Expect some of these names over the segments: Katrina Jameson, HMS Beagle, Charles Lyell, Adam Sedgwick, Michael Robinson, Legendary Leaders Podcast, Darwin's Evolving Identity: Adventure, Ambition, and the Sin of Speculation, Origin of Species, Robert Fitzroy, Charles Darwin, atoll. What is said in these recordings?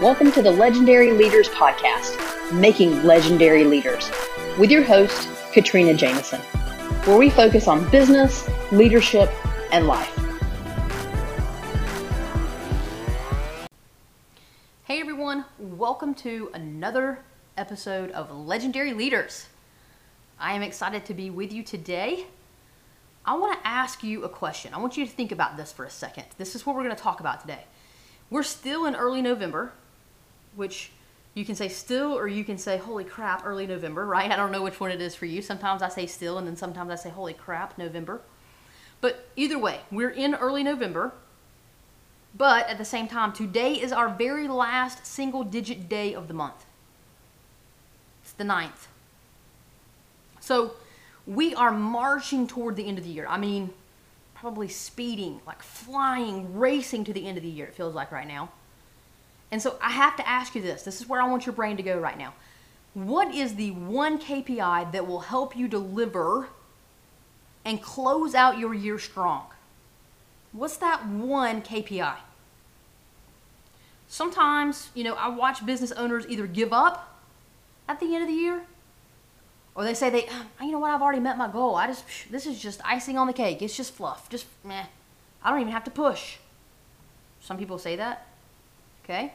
Welcome to the Legendary Leaders Podcast, Making Legendary Leaders, with your host, Katrina Jameson, where we focus on business, leadership, and life. Hey everyone, welcome to another episode of Legendary Leaders. I am excited to be with you today. I want to ask you a question. I want you to think about this for a second. This is what we're going to talk about today. We're still in early November, which you can say still, or you can say, holy crap, early November, right? I don't know which one it is for you. Sometimes I say still, and then sometimes I say, holy crap, November. But either way, we're in early November, but at the same time, today is our very last single-digit day of the month. It's the 9th. So we are marching toward the end of the year. I mean, probably speeding, like flying, racing to the end of the year, it feels like right now. And so I have to ask you this. This is where I want your brain to go right now. What is the one KPI that will help you deliver and close out your year strong? What's that one KPI? Sometimes, I watch business owners either give up at the end of the year, or they say, I've already met my goal. This is just icing on the cake. It's just fluff. Just meh. I don't even have to push. Some people say that. Okay?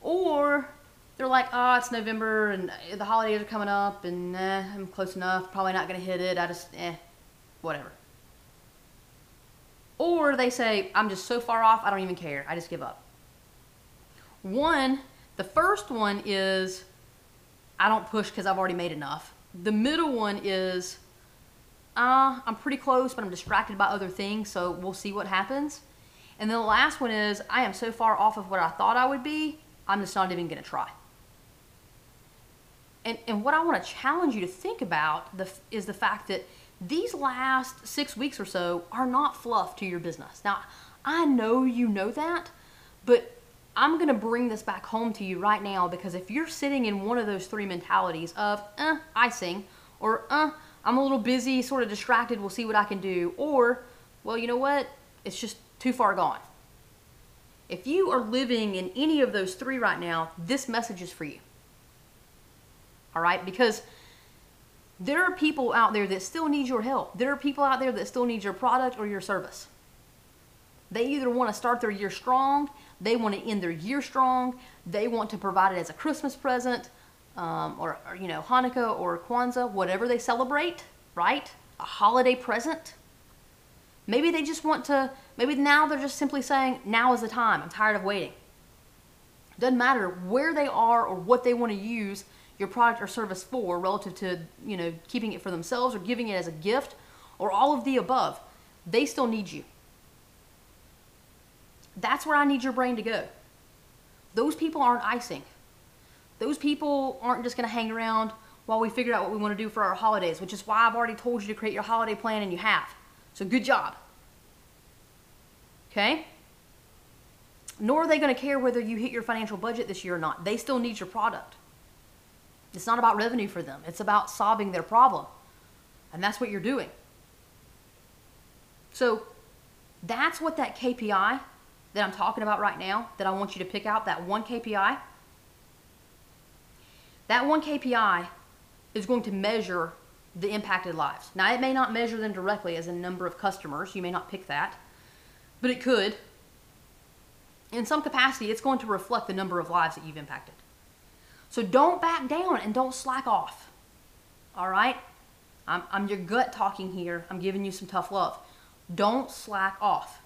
Or they're like, oh, it's November and the holidays are coming up and I'm close enough. Probably not going to hit it. Whatever. Or they say, I'm just so far off. I don't even care. I just give up. The first one is, I don't push because I've already made enough. The middle one is, I'm pretty close, but I'm distracted by other things, so we'll see what happens. And then the last one is, I am so far off of what I thought I would be, I'm just not even going to try. And what I want to challenge you to think about is the fact that these last 6 weeks or so are not fluff to your business. Now, I know you know that, but I'm going to bring this back home to you right now, because if you're sitting in one of those three mentalities of icing, or I'm a little busy, sort of distracted, we'll see what I can do, or, well, you know what, it's just too far gone. If you are living in any of those three right now, this message is for you. All right? Because there are people out there that still need your help. There are people out there that still need your product or your service. They either want to start their year strong, they want to end their year strong, they want to provide it as a Christmas present, or Hanukkah or Kwanzaa, whatever they celebrate, right? A holiday present. Maybe they just want to, maybe now they're just simply saying, now is the time, I'm tired of waiting. Doesn't matter where they are or what they want to use your product or service for relative to, keeping it for themselves or giving it as a gift or all of the above. They still need you. That's where I need your brain to go. Those people aren't icing. Those people aren't just going to hang around while we figure out what we want to do for our holidays, which is why I've already told you to create your holiday plan, and you have. So good job. Okay? Nor are they going to care whether you hit your financial budget this year or not. They still need your product. It's not about revenue for them. It's about solving their problem. And that's what you're doing. So that's what that KPI that I'm talking about right now, that I want you to pick out, that one KPI. That one KPI is going to measure the impacted lives. Now, it may not measure them directly as a number of customers. You may not pick that, but it could. In some capacity, it's going to reflect the number of lives that you've impacted. So don't back down and don't slack off, all right? I'm your gut talking here. I'm giving you some tough love. Don't slack off.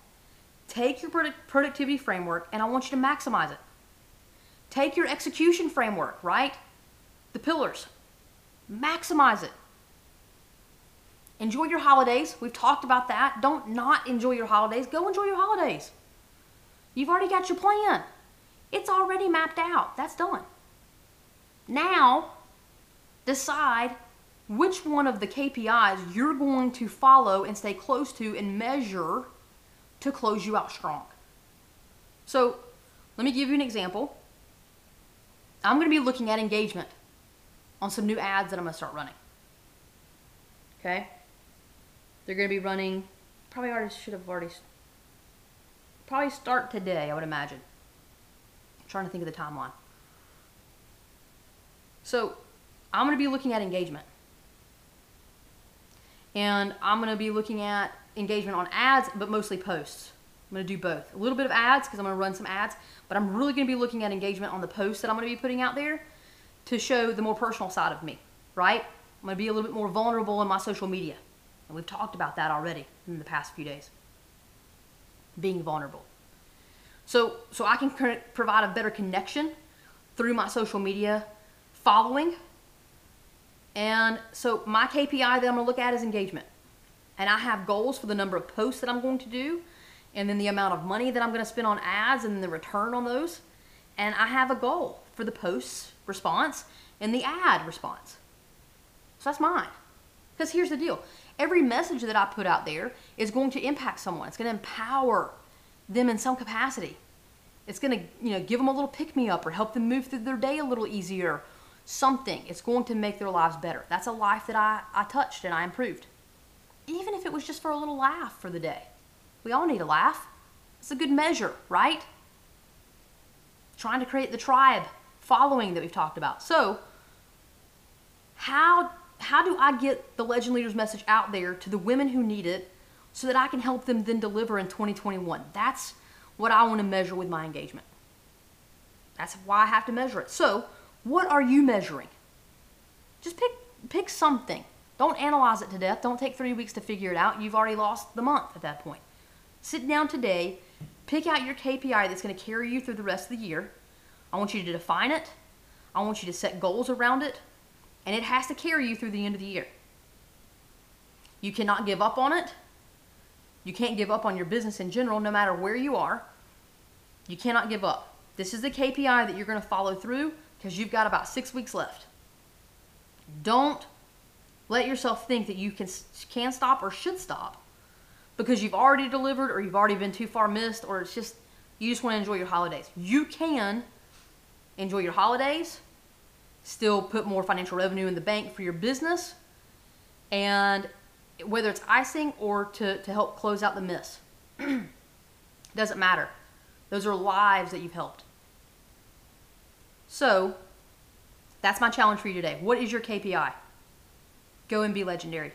Take your productivity framework, and I want you to maximize it. Take your execution framework, right? The pillars. Maximize it. Enjoy your holidays. We've talked about that. Don't not enjoy your holidays. Go enjoy your holidays. You've already got your plan. It's already mapped out. That's done. Now, decide which one of the KPIs you're going to follow and stay close to and measure to close you out strong. So let me give you an example. I'm going to be looking at engagement on some new ads that I'm going to start running. Okay? They're going to be running, probably start today, I would imagine. trying to think of the timeline. So I'm going to be looking at engagement. And I'm going to be looking at engagement on ads, but mostly posts. I'm going to do both. A little bit of ads because I'm going to run some ads, but I'm really going to be looking at engagement on the posts that I'm going to be putting out there to show the more personal side of me, right? I'm going to be a little bit more vulnerable in my social media. And we've talked about that already in the past few days. Being vulnerable. So I can provide a better connection through my social media following. And so my KPI that I'm going to look at is engagement. And I have goals for the number of posts that I'm going to do, and then the amount of money that I'm going to spend on ads and the return on those. And I have a goal for the post response and the ad response. So that's mine. Because here's the deal. Every message that I put out there is going to impact someone. It's going to empower them in some capacity. It's going to, give them a little pick-me-up or help them move through their day a little easier. Something. It's going to make their lives better. That's a life that I touched and I improved. Even if it was just for a little laugh for the day. We all need a laugh. It's a good measure, right? Trying to create the tribe following that we've talked about. So, how do I get the Legend Leaders message out there to the women who need it so that I can help them then deliver in 2021? That's what I want to measure with my engagement. That's why I have to measure it. So, what are you measuring? Just pick something. Don't analyze it to death. Don't take 3 weeks to figure it out. You've already lost the month at that point. Sit down today, pick out your KPI that's going to carry you through the rest of the year. I want you to define it. I want you to set goals around it. And it has to carry you through the end of the year. You cannot give up on it. You can't give up on your business in general, no matter where you are. You cannot give up. This is the KPI that you're going to follow through because you've got about 6 weeks left. Don't let yourself think that you can stop or should stop because you've already delivered or you've already been too far missed or it's just you just want to enjoy your holidays. You can enjoy your holidays, still put more financial revenue in the bank for your business, and whether it's icing or to help close out the miss. Doesn't matter. Those are lives that you've helped. So that's my challenge for you today. What is your KPI? Go and be legendary.